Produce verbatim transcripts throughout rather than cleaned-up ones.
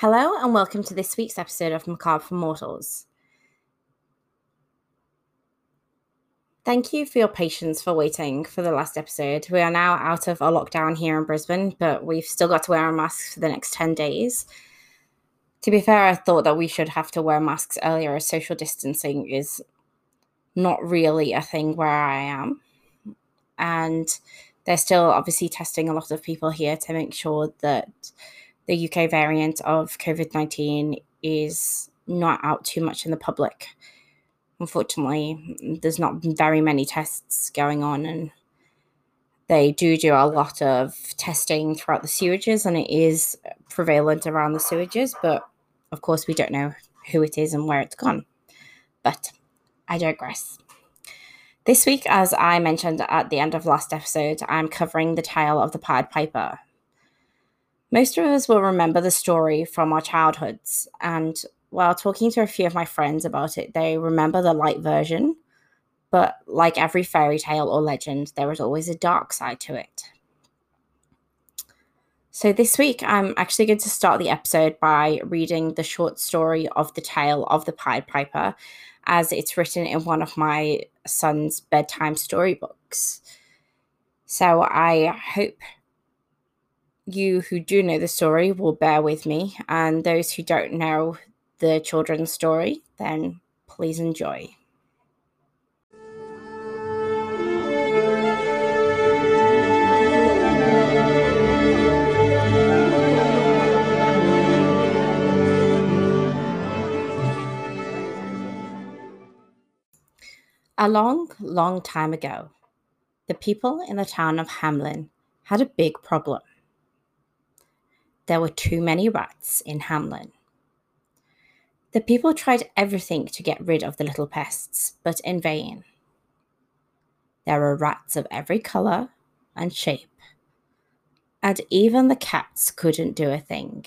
Hello and welcome to this week's episode of Macabre for Mortals. Thank you for your patience for waiting for the last episode. We are now out of our lockdown here in Brisbane, but we've still got to wear our masks for the next ten days. To be fair, I thought that we should have to wear masks earlier, as social distancing is not really a thing where I am. And they're still obviously testing a lot of people here to make sure that the U K variant of covid nineteen is not out too much in the public. Unfortunately, there's not very many tests going on, and they do do a lot of testing throughout the sewages, and it is prevalent around the sewages, but of course we don't know who it is and where it's gone. But I digress. This week, as I mentioned at the end of last episode, I'm covering the tale of the Pied Piper. Most of us will remember the story from our childhoods, and while talking to a few of my friends about it, they remember the light version, but like every fairy tale or legend, there is always a dark side to it. So this week, I'm actually going to start the episode by reading the short story of the tale of the Pied Piper, as it's written in one of my son's bedtime storybooks. So I hope you who do know the story will bear with me, and those who don't know the children's story, then please enjoy. A long, long time ago, the people in the town of Hamelin had a big problem. There were too many rats in Hamelin. The people tried everything to get rid of the little pests, but in vain. There were rats of every colour and shape, and even the cats couldn't do a thing.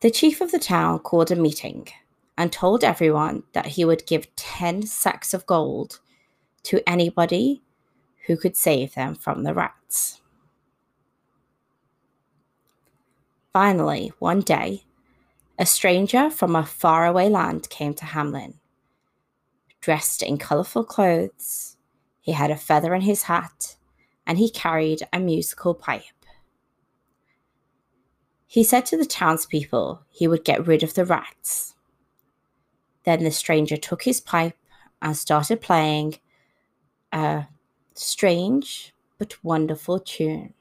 The chief of the town called a meeting and told everyone that he would give ten sacks of gold to anybody who could save them from the rats. Finally, one day, a stranger from a faraway land came to Hamelin. Dressed in colourful clothes, he had a feather in his hat, and he carried a musical pipe. He said to the townspeople he would get rid of the rats. Then the stranger took his pipe and started playing a strange but wonderful tune.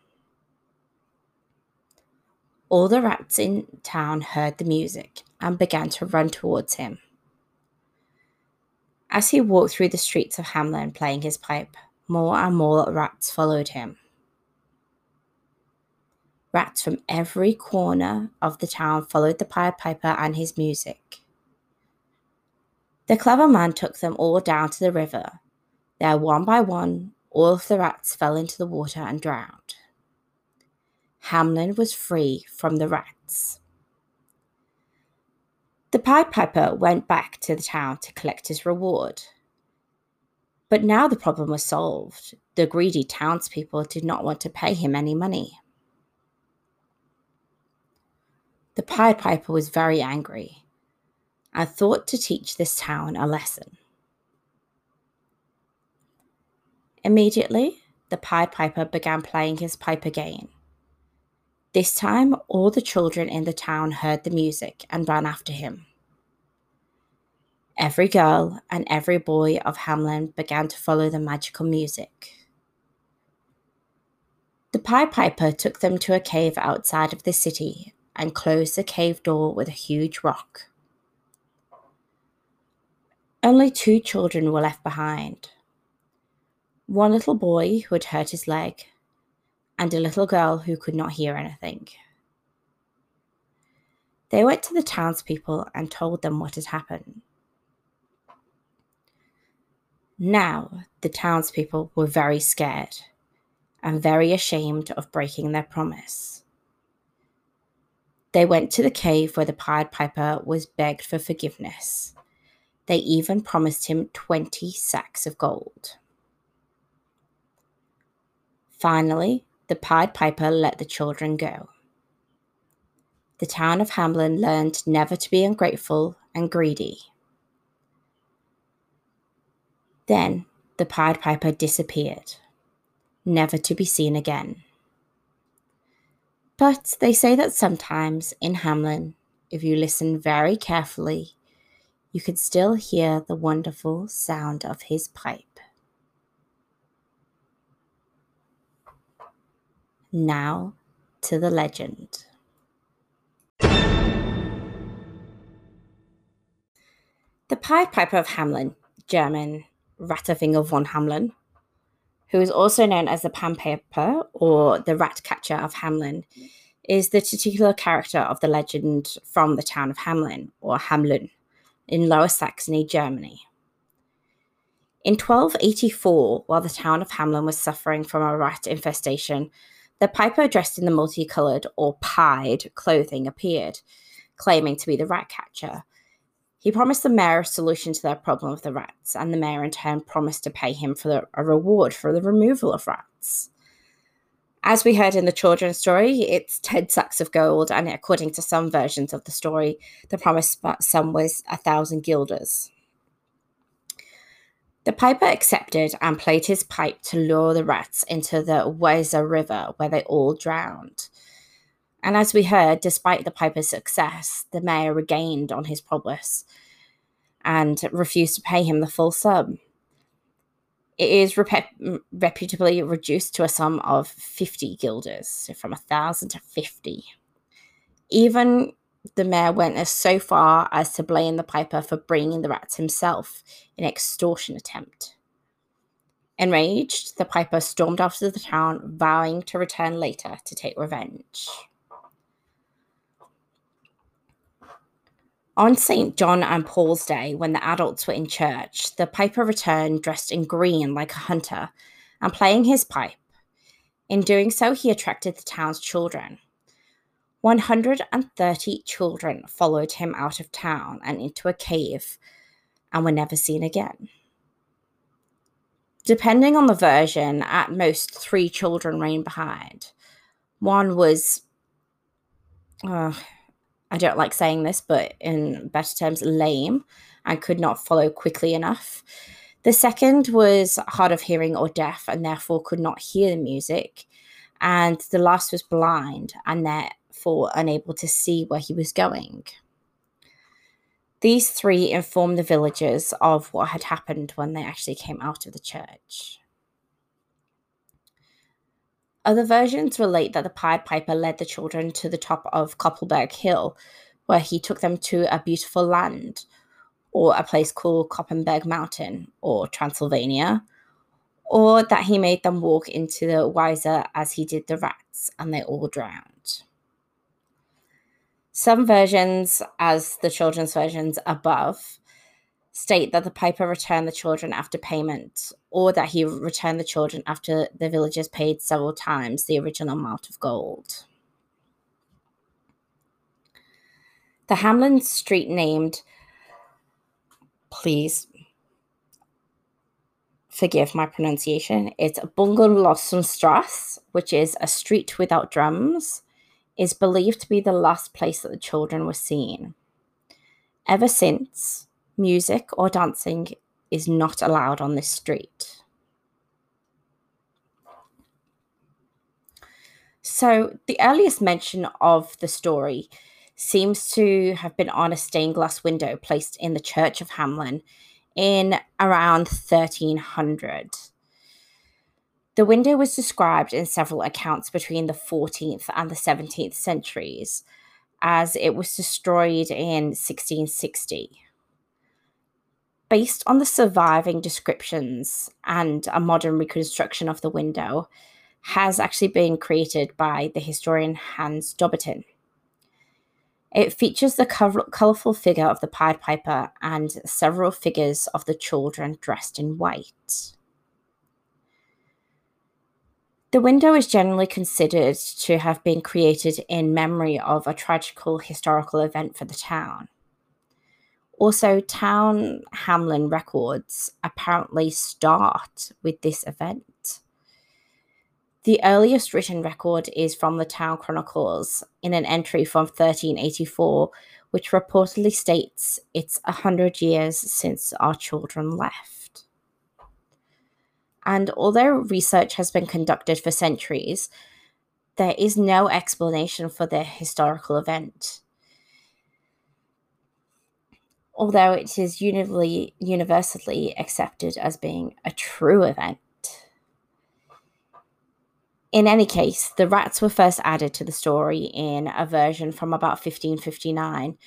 All the rats in town heard the music and began to run towards him. As he walked through the streets of Hamelin playing his pipe, more and more rats followed him. Rats from every corner of the town followed the Pied Piper and his music. The clever man took them all down to the river. There, one by one, all of the rats fell into the water and drowned. Hamelin was free from the rats. The Pied Piper went back to the town to collect his reward. But now the problem was solved. The greedy townspeople did not want to pay him any money. The Pied Piper was very angry and thought to teach this town a lesson. Immediately, the Pied Piper began playing his pipe again. This time, all the children in the town heard the music and ran after him. Every girl and every boy of Hamelin began to follow the magical music. The Pied Piper took them to a cave outside of the city and closed the cave door with a huge rock. Only two children were left behind. One little boy who had hurt his leg, and a little girl who could not hear anything. They went to the townspeople and told them what had happened. Now the townspeople were very scared and very ashamed of breaking their promise. They went to the cave where the Pied Piper was begged for forgiveness. They even promised him twenty sacks of gold. Finally, the Pied Piper let the children go. the town of Hamelin learned never to be ungrateful and greedy. Then the Pied Piper disappeared, never to be seen again. But they say that sometimes in Hamelin, if you listen very carefully, you can still hear the wonderful sound of his pipe. Now to the legend. The Pied Piper of Hamelin, German Ratterfinger von Hamelin, who is also known as the Pan Piper or the Rat Catcher of Hamelin, is the titular character of the legend from the town of Hamelin, or Hameln, in Lower Saxony, Germany. In twelve eighty-four, while the town of Hamelin was suffering from a rat infestation, the piper dressed in the multicoloured or pied clothing appeared, claiming to be the rat catcher. He promised the mayor a solution to their problem of the rats, and the mayor in turn promised to pay him for the, a reward for the removal of rats. As we heard in the children's story, it's ten sacks of gold, and according to some versions of the story, the promised sum was a thousand guilders. The piper accepted and played his pipe to lure the rats into the Weser River, where they all drowned. And as we heard, despite the piper's success, the mayor regained on his promise and refused to pay him the full sum. It is rep- reputably reduced to a sum of fifty guilders, so from one thousand to fifty. Even the mayor went as so far as to blame the piper for bringing the rats himself in an extortion attempt. Enraged, the piper stormed out of the town, vowing to return later to take revenge. On Saint John and Paul's Day, when the adults were in church, the piper returned dressed in green like a hunter and playing his pipe. In doing so, he attracted the town's children. one hundred thirty children followed him out of town and into a cave and were never seen again. Depending on the version, at most three children remained behind. One was... Uh, I don't like saying this, but in better terms, lame and could not follow quickly enough. The second was hard of hearing or deaf and therefore could not hear the music. And the last was blind and therefore unable to see where he was going. These three informed the villagers of what had happened when they actually came out of the church. Other versions relate that the Pied Piper led the children to the top of Koppelberg Hill, where he took them to a beautiful land, or a place called Koppenberg Mountain, or Transylvania, or that he made them walk into the Weser as he did the rats, and they all drowned. Some versions, as the children's versions above, state that the piper returned the children after payment, or that he returned the children after the villagers paid several times the original amount of gold. The Hamelin street named, please forgive my pronunciation, it's Bungelosenstraße, which is a street without drums, is believed to be the last place that the children were seen. Ever since, music or dancing is not allowed on this street. So the earliest mention of the story seems to have been on a stained glass window placed in the church of Hamelin in around thirteen hundred. The window was described in several accounts between the fourteenth and the seventeenth centuries, as it was destroyed in sixteen sixty. Based on the surviving descriptions and a modern reconstruction of the window, has actually been created by the historian Hans Dobbertin. It features the co- colourful figure of the Pied Piper and several figures of the children dressed in white. The window is generally considered to have been created in memory of a tragical historical event for the town. Also, town Hamelin records apparently start with this event. The earliest written record is from the town chronicles in an entry from thirteen eighty-four, which reportedly states it's a hundred years since our children left. And although research has been conducted for centuries, there is no explanation for the historical event. Although it is universally accepted as being a true event. In any case, the rats were first added to the story in a version from about fifteen fifty-nine,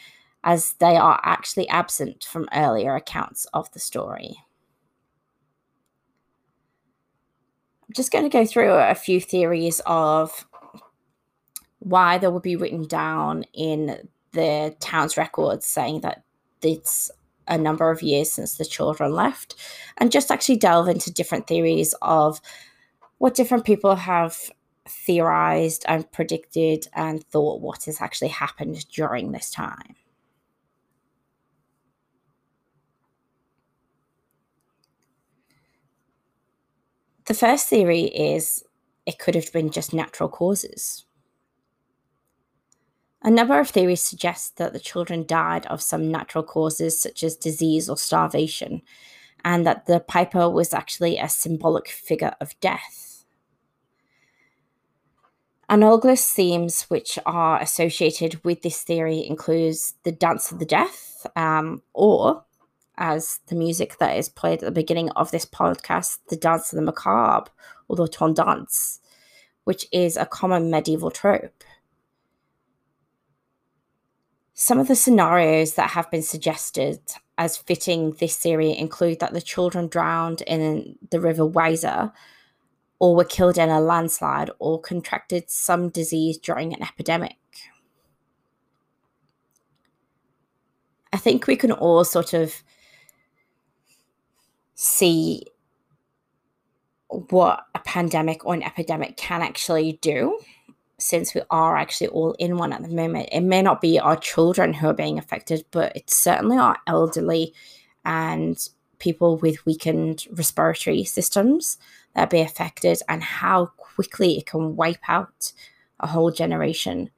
as they are actually absent from earlier accounts of the story. I'm just going to go through a few theories of why they would be written down in the town's records saying that it's a number of years since the children left, and just actually delve into different theories of what different people have theorized and predicted and thought what has actually happened during this time. The first theory is it could have been just natural causes. A number of theories suggest that the children died of some natural causes such as disease or starvation, and that the piper was actually a symbolic figure of death. Analogous themes which are associated with this theory includes the dance of the death, um, or, as the music that is played at the beginning of this podcast, the dance of the macabre, or the tendance, which is a common medieval trope. Some of the scenarios that have been suggested as fitting this theory include that the children drowned in the river Weser, or were killed in a landslide, or contracted some disease during an epidemic. I think we can all sort of see what a pandemic or an epidemic can actually do, since we are actually all in one at the moment. It may not be our children who are being affected, but it's certainly our elderly and people with weakened respiratory systems that be affected, and how quickly it can wipe out a whole generation.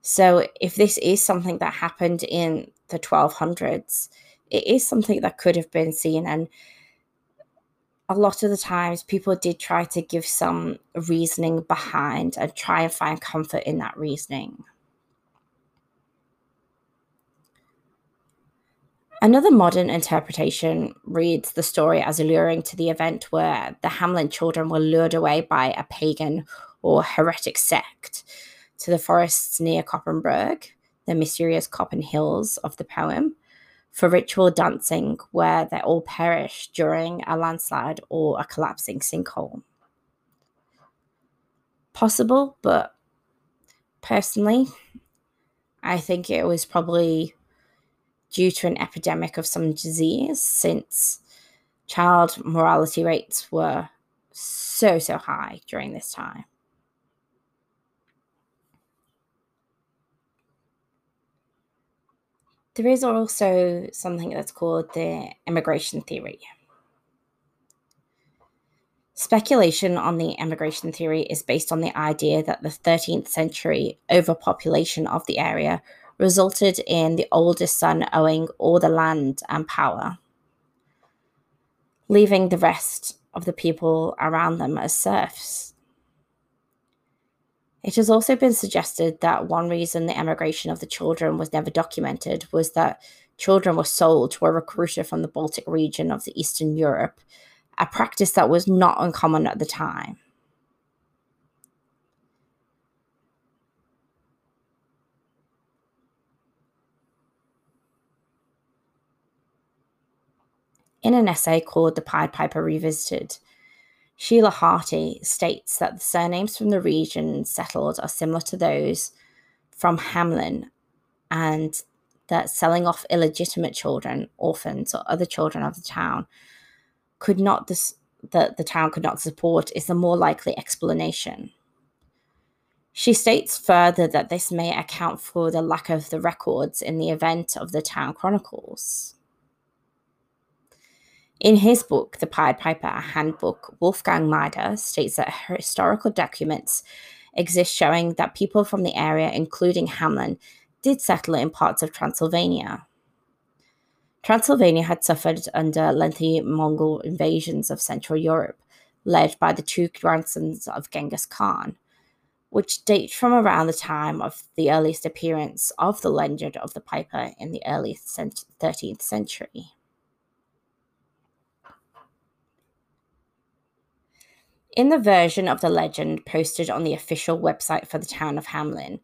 So if this is something that happened in the twelve hundreds, it is something that could have been seen. And a lot of the times people did try to give some reasoning behind and try and find comfort in that reasoning. Another modern interpretation reads the story as alluring to the event where the Hamelin children were lured away by a pagan or heretic sect to the forests near Koppenberg, the mysterious Koppen Hills of the poem, for ritual dancing where they all perished during a landslide or a collapsing sinkhole. Possible, but personally, I think it was probably due to an epidemic of some disease, since child mortality rates were so, so high during this time. There is also something that's called the emigration theory. Speculation on the emigration theory is based on the idea that the thirteenth century overpopulation of the area resulted in the oldest son owning all the land and power, leaving the rest of the people around them as serfs. It has also been suggested that one reason the emigration of the children was never documented was that children were sold to a recruiter from the Baltic region of the Eastern Europe, a practice that was not uncommon at the time. In an essay called The Pied Piper Revisited, Sheila Harty states that the surnames from the region settled are similar to those from Hamelin, and that selling off illegitimate children, orphans, or other children of the town could not dis- that the town could not support is the more likely explanation. She states further that this may account for the lack of the records in the event of the town chronicles. In his book, The Pied Piper, a Handbook, Wolfgang Mieder states that historical documents exist showing that people from the area, including Hamelin, did settle in parts of Transylvania. Transylvania had suffered under lengthy Mongol invasions of Central Europe, led by the two grandsons of Genghis Khan, which date from around the time of the earliest appearance of the legend of the Piper in the early thirteenth century. In the version of the legend posted on the official website for the town of Hamelin,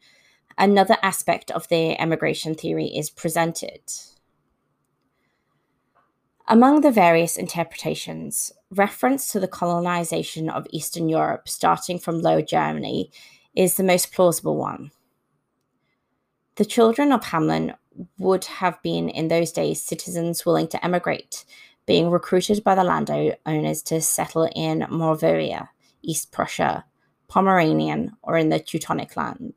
another aspect of the emigration theory is presented. Among the various interpretations, reference to the colonization of Eastern Europe starting from Lower Germany is the most plausible one. The children of Hamelin would have been in those days citizens willing to emigrate, being recruited by the landowners to settle in Moravia, East Prussia, Pomeranian, or in the Teutonic land.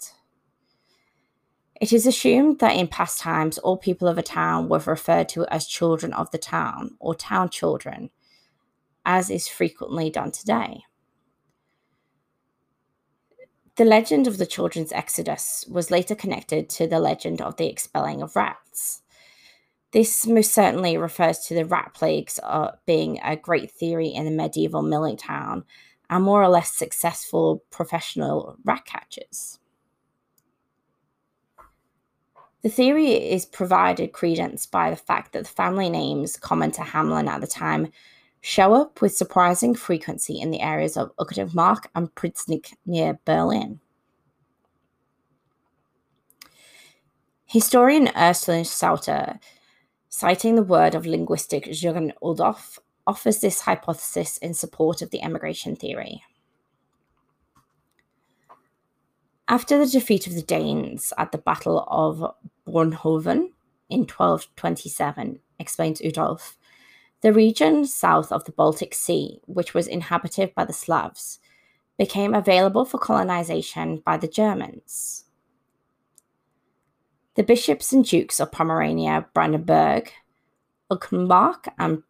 It is assumed that in past times all people of a town were referred to as children of the town or town children, as is frequently done today. The legend of the children's exodus was later connected to the legend of the expelling of rats. This most certainly refers to the rat plagues uh, being a great theory in the medieval milling town and more or less successful professional rat catchers. The theory is provided credence by the fact that the family names common to Hamelin at the time show up with surprising frequency in the areas of Uckermark and Pritznick near Berlin. Historian Ursula Sautter, citing the word of linguistic Jürgen Udolph, offers this hypothesis in support of the emigration theory. After the defeat of the Danes at the Battle of Bornhöved in twelve twenty-seven, explains Udolph, the region south of the Baltic Sea, which was inhabited by the Slavs, became available for colonization by the Germans. The bishops and dukes of Pomerania, Brandenburg, Uckermark, and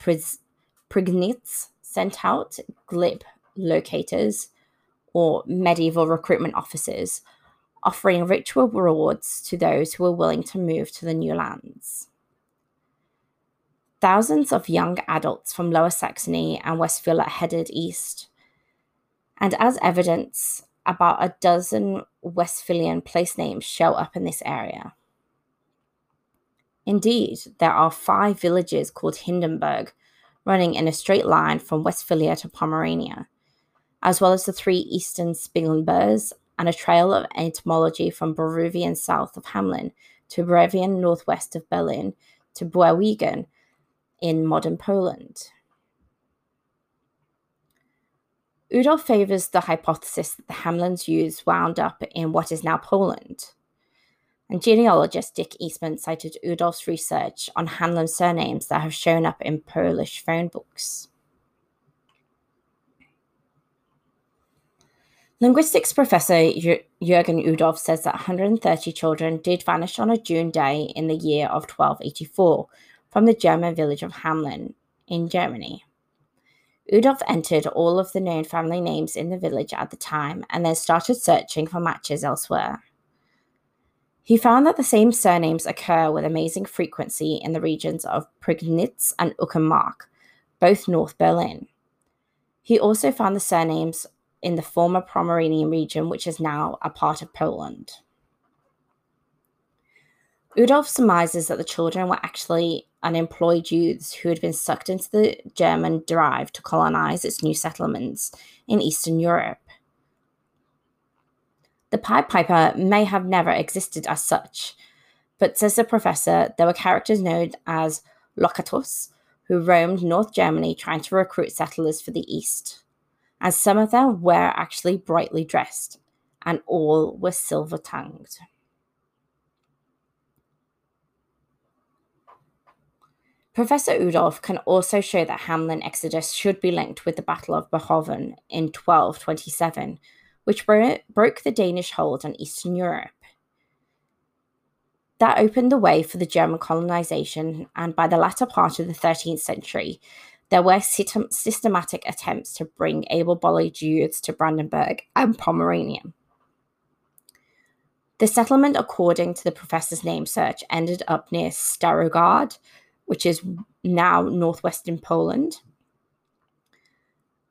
Prignitz sent out glib locators, or medieval recruitment officers, offering ritual rewards to those who were willing to move to the new lands. Thousands of young adults from Lower Saxony and Westphalia headed east, and as evidence, about a dozen Westphalian place names show up in this area. Indeed, there are five villages called Hindenburg, running in a straight line from Westphalia to Pomerania, as well as the three eastern Spiegelenbergs and a trail of etymology from Beruvian south of Hamelin to Brevian northwest of Berlin to Beruvian in modern Poland. Udolph favours the hypothesis that the Hamelins used wound up in what is now Poland, and genealogist Dick Eastman cited Udolph's research on Hamelin surnames that have shown up in Polish phone books. Linguistics professor Jürgen Udolph says that one hundred thirty children did vanish on a June day in the year of twelve eighty-four, from the German village of Hamelin in Germany. Udolph entered all of the known family names in the village at the time and then started searching for matches elsewhere. He found that the same surnames occur with amazing frequency in the regions of Prignitz and Uckermark, both North Berlin. He also found the surnames in the former Pomeranian region, which is now a part of Poland. Udolph surmises that the children were actually unemployed youths who had been sucked into the German drive to colonize its new settlements in Eastern Europe. The Pied Piper may have never existed as such, but says the professor, there were characters known as Locatus who roamed North Germany trying to recruit settlers for the East, and some of them were actually brightly dressed, and all were silver-tongued. Professor Udolph can also show that Hamelin exodus should be linked with the Battle of Bornhöved in twelve twenty-seven, which bro- broke the Danish hold on Eastern Europe. That opened the way for the German colonization, and by the latter part of the thirteenth century, There were systematic attempts to bring able-bodied youths to Brandenburg and Pomerania. The settlement, according to the professor's name search, ended up near Starogard, which is now northwestern Poland.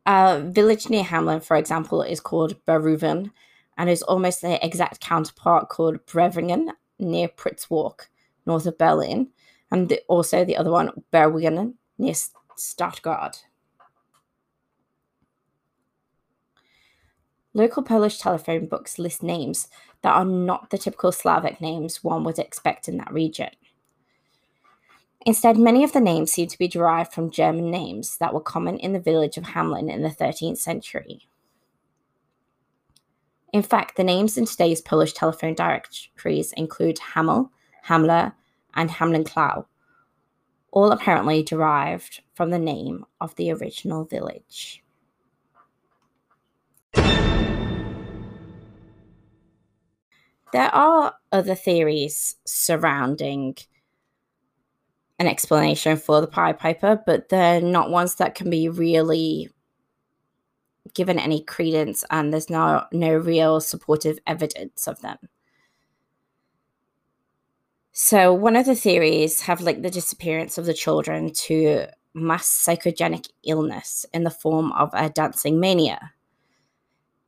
A village near Hamelin, for example, is called Beruvian, and is almost the exact counterpart called Brevian near Pritznick, north of Berlin, and the, also the other one, Beruvian, near Stuttgart. Local Polish telephone books list names that are not the typical Slavic names one would expect in that region. Instead, many of the names seem to be derived from German names that were common in the village of Hamelin in the thirteenth century. In fact, the names in today's Polish telephone directories include Hamel, Hamler, and Hamlin-Klau, all apparently derived from the name of the original village. There are other theories surrounding an explanation for the Pied Piper, but they're not ones that can be really given any credence, and there's no, no real supportive evidence of them. So one of the theories have linked the disappearance of the children to mass psychogenic illness in the form of a dancing mania.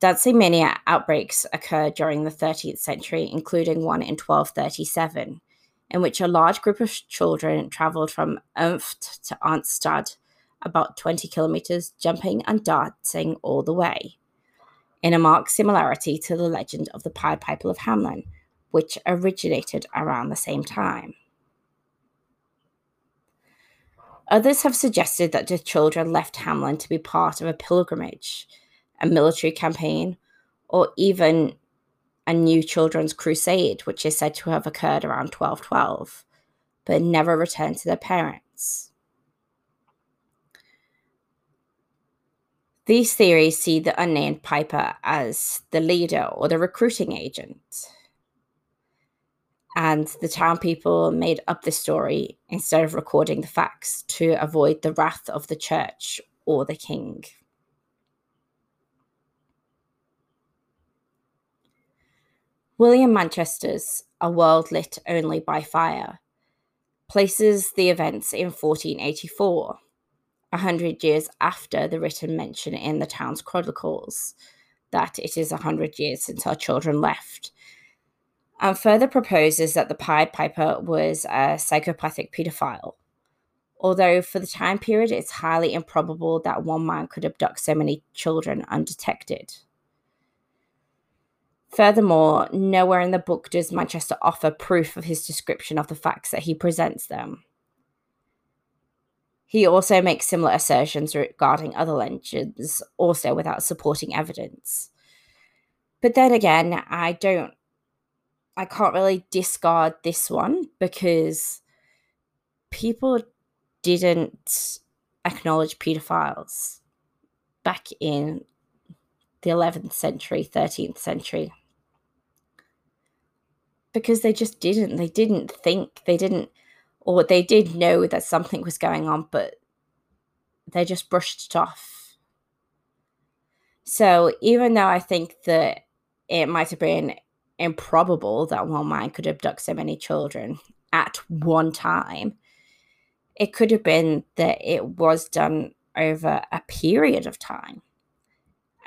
Dancing mania outbreaks occurred during the thirteenth century, including one in twelve thirty-seven, in which a large group of children travelled from Unft to Arnstad, about twenty kilometres, jumping and dancing all the way, in a marked similarity to the legend of the Pied Piper of Hamelin, which originated around the same time. Others have suggested that the children left Hamelin to be part of a pilgrimage, a military campaign, or even a new children's crusade, which is said to have occurred around twelve twelve, but never returned to their parents. These theories see the unnamed Piper as the leader or the recruiting agent, and the town people made up this story instead of recording the facts to avoid the wrath of the church or the king. William Manchester's A World Lit Only by Fire places the events in fourteen eighty-four, a hundred years after the written mention in the town's chronicles that it is a hundred years since our children left, and further proposes that the Pied Piper was a psychopathic paedophile, although for the time period it's highly improbable that one man could abduct so many children undetected. Furthermore, nowhere in the book does Manchester offer proof of his description of the facts that he presents them. He also makes similar assertions regarding other legends, also without supporting evidence. But then again, I don't, I can't really discard this one because people didn't acknowledge paedophiles back in the eleventh century, thirteenth century. Because they just didn't. They didn't think. They didn't, or they did know that something was going on, but they just brushed it off. So even though I think that it might have been improbable that one man could abduct so many children at one time, it could have been that it was done over a period of time,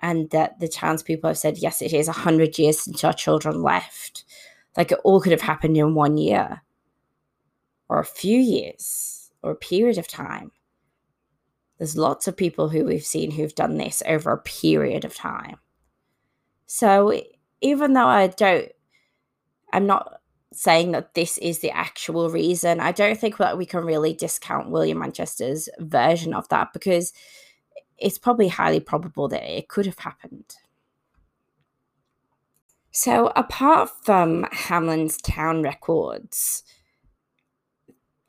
and that the townspeople have said, yes, it is a hundred years since our children left. Like, it all could have happened in one year, or a few years, or a period of time. There's lots of people who we've seen who've done this over a period of time. So even though I don't, I'm not saying that this is the actual reason, I don't think that we can really discount William Manchester's version of that, because it's probably highly probable that it could have happened. So apart from Hamelin's town records,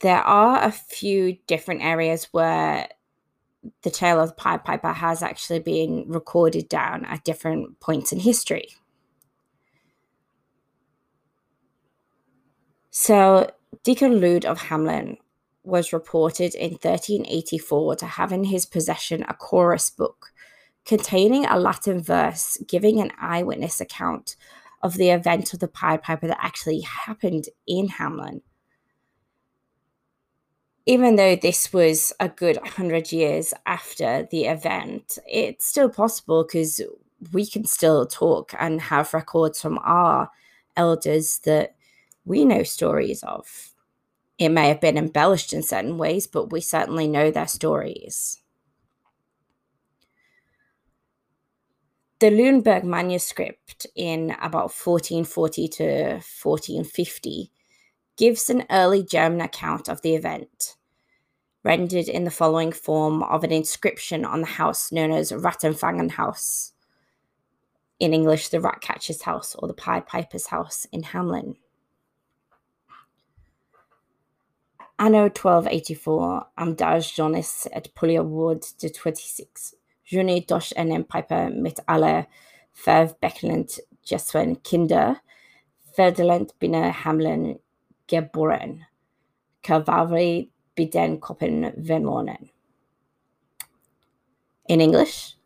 there are a few different areas where the tale of the Pied Piper has actually been recorded down at different points in history. So Deacon Lude of Hamelin was reported in thirteen eighty-four to have in his possession a chorus book containing a Latin verse giving an eyewitness account of the event of the Pied Piper that actually happened in Hamelin. Even though this was a good one hundred years after the event, it's still possible because we can still talk and have records from our elders that we know stories of. It may have been embellished in certain ways, but we certainly know their stories. The Lüneburg manuscript in about fourteen forty to fourteen fifty gives an early German account of the event, rendered in the following form of an inscription on the house known as Rattenfangenhaus, in English, the Ratcatcher's House or the Pied Piper's House in Hamelin. Anno twelve eighty-four, am das Jonas et Pullia Ward de twenty-six, Journey durch einen Piper mit aller verweckelnd Jessen Kinder, verdelend binne Hamelin geboren, Calvary biden Koppen verloren. In English,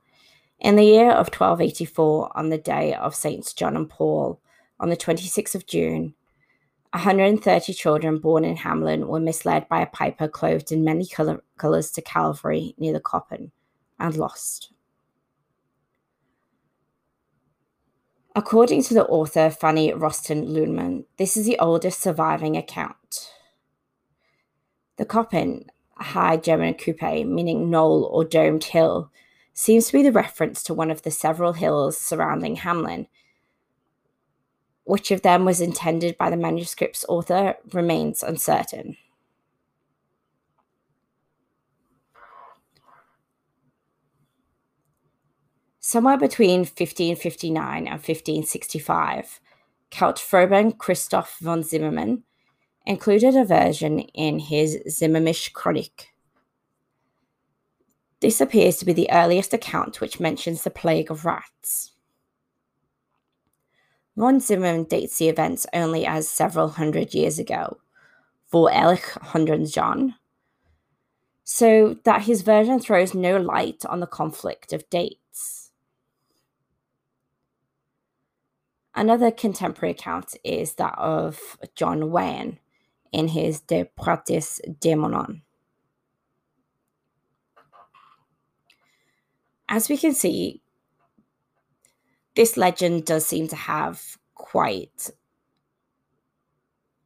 in the year of twelve eighty-four, on the day of Saints John and Paul, on the twenty-sixth of June, one hundred thirty children born in Hamelin were misled by a piper clothed in many color- colours to Calvary near the Koppen and lost. According to the author Fanny Rosten Luneman, this is the oldest surviving account. The Koppen, a high German coupe, meaning knoll or domed hill, seems to be the reference to one of the several hills surrounding Hamelin. Which of them was intended by the manuscript's author remains uncertain. Somewhere between fifteen fifty-nine and fifteen sixty-five, Count Froben Christoph von Zimmermann included a version in his Zimmermische Chronik. This appears to be the earliest account which mentions the plague of rats. Von Zimmermann dates the events only as several hundred years ago, vor elf hundred Jahren, so that his version throws no light on the conflict of dates. Another contemporary account is that of John Wayne in his De Pratis Dæmonon. As we can see, this legend does seem to have quite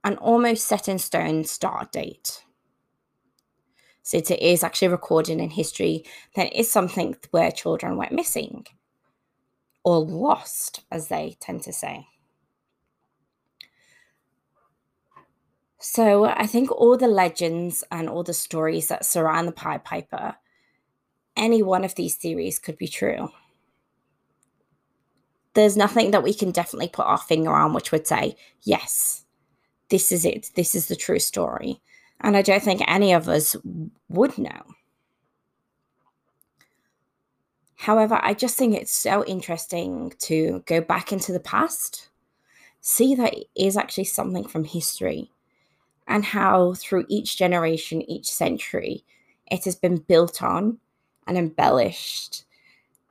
an almost set-in-stone start date. Since it is actually recorded in history, then it is something where children went missing, or lost, as they tend to say. So I think all the legends and all the stories that surround the Pied Piper, any one of these theories could be true. There's nothing that we can definitely put our finger on which would say, yes, this is it. This is the true story. And I don't think any of us would know. However, I just think it's so interesting to go back into the past, see that it is actually something from history, and how through each generation, each century, it has been built on and embellished,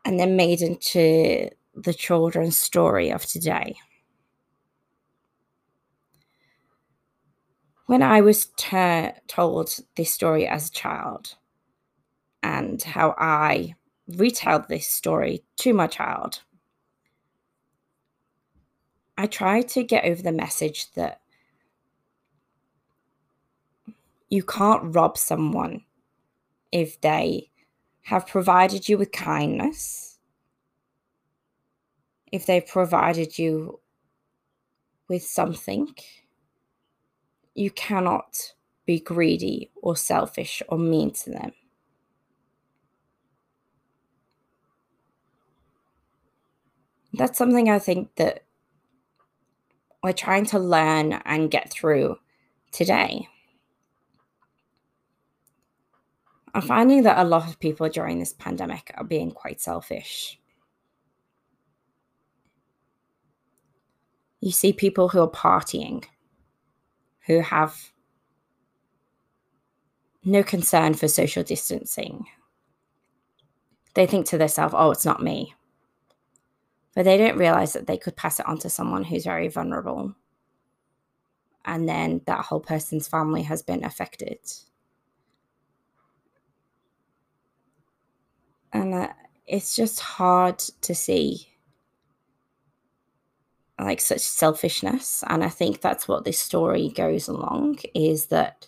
and then made into the children's story of today. When I was ter- told this story as a child, and how I retold this story to my child, I tried to get over the message that you can't rob someone if they have provided you with kindness, if they've provided you with something. You cannot be greedy or selfish or mean to them. That's something I think that we're trying to learn and get through today. I'm finding that a lot of people during this pandemic are being quite selfish. You see people who are partying, who have no concern for social distancing. They think to themselves, oh, it's not me. But they don't realize that they could pass it on to someone who's very vulnerable. And then that whole person's family has been affected. And uh, it's just hard to see, like, such selfishness. And I think that's what this story goes along, is that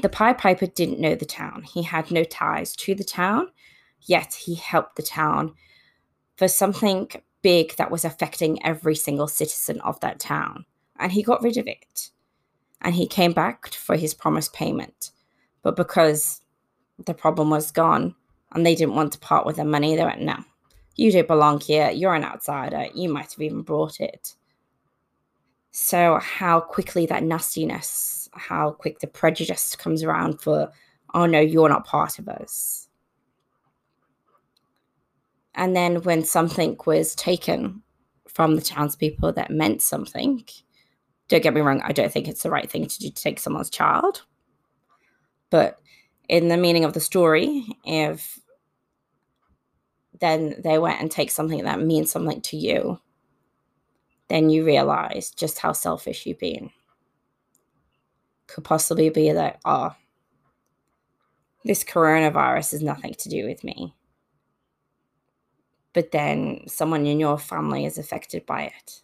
the Pied Piper didn't know the town. He had no ties to the town, yet he helped the town for something big that was affecting every single citizen of that town. And he got rid of it. And he came back for his promised payment. But because the problem was gone and they didn't want to part with their money, they went, no, you don't belong here. You're an outsider. You might have even brought it. So how quickly that nastiness, how quick the prejudice comes around for, oh no, you're not part of us. And then when something was taken from the townspeople that meant something, don't get me wrong, I don't think it's the right thing to do to take someone's child. But in the meaning of the story, if then they went and take something that means something to you, then you realize just how selfish you've been. Could possibly be that, oh, this coronavirus is nothing to do with me. But then someone in your family is affected by it.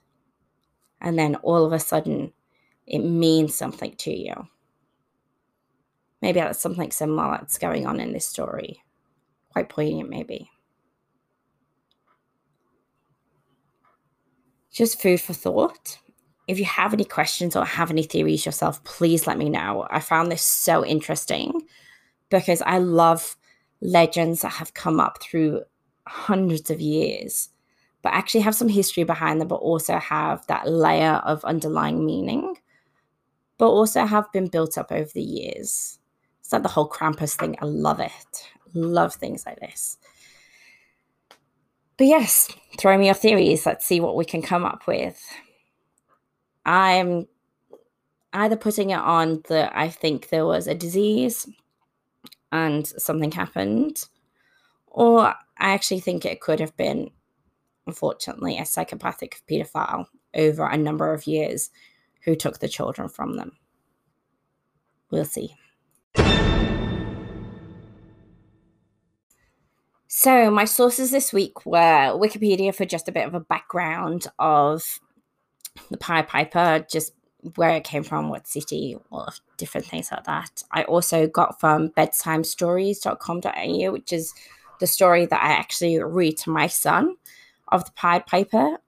And then all of a sudden, it means something to you. Maybe that's something similar that's going on in this story. Quite poignant, maybe. Just food for thought. If you have any questions or have any theories yourself, please let me know. I found this so interesting because I love legends that have come up through hundreds of years, but actually have some history behind them, but also have that layer of underlying meaning, but also have been built up over the years. It's like the whole Krampus thing. I love it. Love things like this. But yes, throw me your theories. Let's see what we can come up with. I'm either putting it on that I think there was a disease and something happened, or I actually think it could have been, unfortunately, a psychopathic paedophile over a number of years who took the children from them. We'll see. So my sources this week were Wikipedia for just a bit of a background of the Pied Piper, just where it came from, what city, all of different things like that. I also got from bedtime stories dot com dot a u, which is the story that I actually read to my son of the Pied Piper.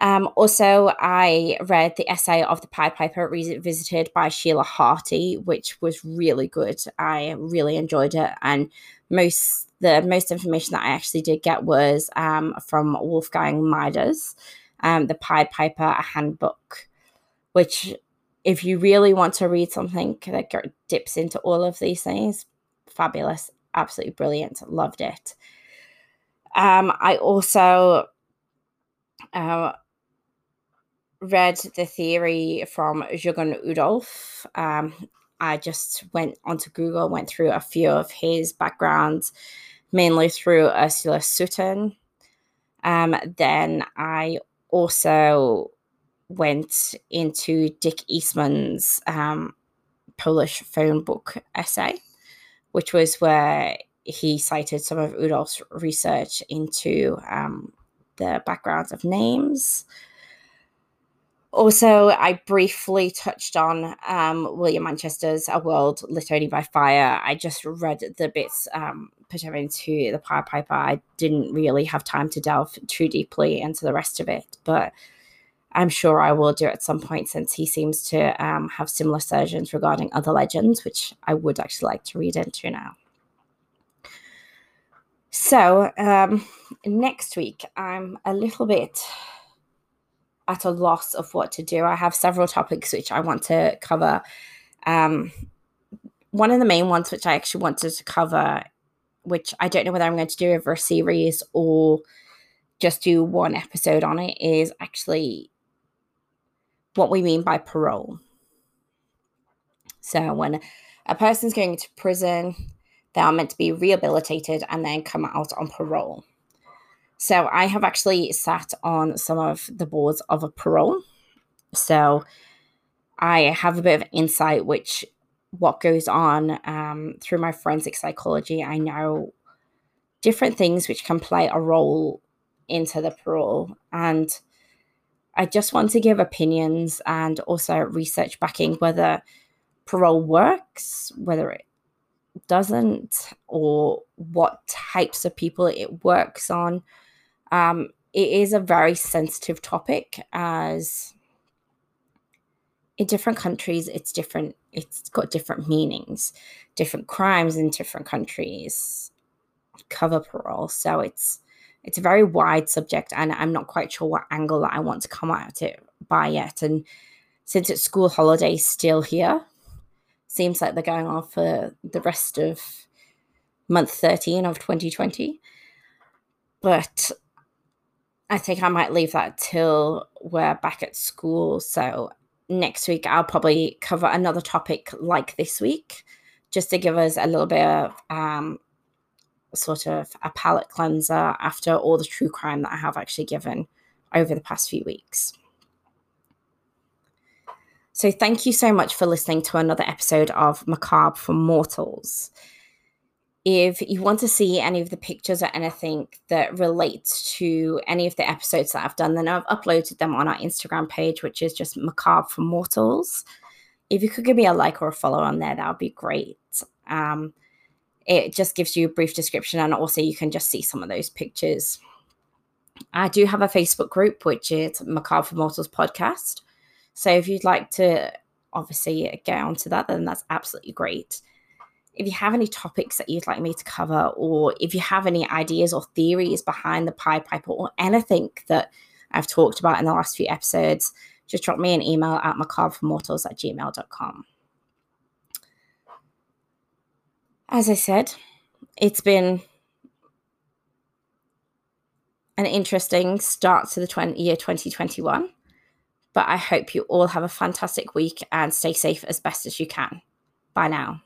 Um, also, I read the essay of the Pied Piper Revisited by Sheila Harty, which was really good. I really enjoyed it. And most the most information that I actually did get was um, from Wolfgang Mieder's, um, The Pied Piper, A Handbook, which if you really want to read something that dips into all of these things, fabulous. Absolutely brilliant. Loved it. Um, I also uh, read the theory from Jürgen Udolph. Um, I just went onto Google, went through a few of his backgrounds, mainly through Ursula Sautter. Um, then I also went into Dick Eastman's um, Polish phone book essay, which was where he cited some of Udolph's research into um, the backgrounds of names. Also, I briefly touched on um, William Manchester's A World Lit Only by Fire. I just read the bits um, pertaining to the Pied Piper. I didn't really have time to delve too deeply into the rest of it, but I'm sure I will do at some point, since he seems to um, have similar surgeons regarding other legends, which I would actually like to read into now. So um, next week, I'm a little bit at a loss of what to do. I have several topics which I want to cover. Um, one of the main ones which I actually wanted to cover, which I don't know whether I'm going to do over a series or just do one episode on it, is actually what we mean by parole. So when A person's going to prison, they are meant to be rehabilitated and then come out on parole. So I have actually sat on some of the boards of a parole. So I have a bit of insight which what goes on um, through my forensic psychology. I know different things which can play a role into the parole. And I just want to give opinions and also research backing whether parole works, whether it doesn't, or what types of people it works on. Um, it is a very sensitive topic, as in different countries, it's different. It's got different meanings. Different crimes in different countries cover parole, so it's it's a very wide subject, and I'm not quite sure what angle that I want to come at it by yet. And since it's school holidays still here, seems like they're going on for the rest of month thirteen of twenty twenty. But I think I might leave that till we're back at school. So next week I'll probably cover another topic like this week, just to give us a little bit of um, sort of a palate cleanser after all the true crime that I have actually given over the past few weeks. So thank you so much for listening to another episode of Macabre for Mortals. If you want to see any of the pictures or anything that relates to any of the episodes that I've done, then I've uploaded them on our Instagram page, which is just Macabre for Mortals. If you could give me a like or a follow on there, that would be great. Um, it just gives you a brief description, and also you can just see some of those pictures. I do have a Facebook group, which is Macabre for Mortals Podcast. So if you'd like to obviously get onto that, then that's absolutely great. If you have any topics that you'd like me to cover, or if you have any ideas or theories behind the Pied Piper or anything that I've talked about in the last few episodes, just drop me an email at macabre for mortals at gmail dot com. As I said, it's been an interesting start to the year twenty twenty-one. But I hope you all have a fantastic week and stay safe as best as you can. Bye now.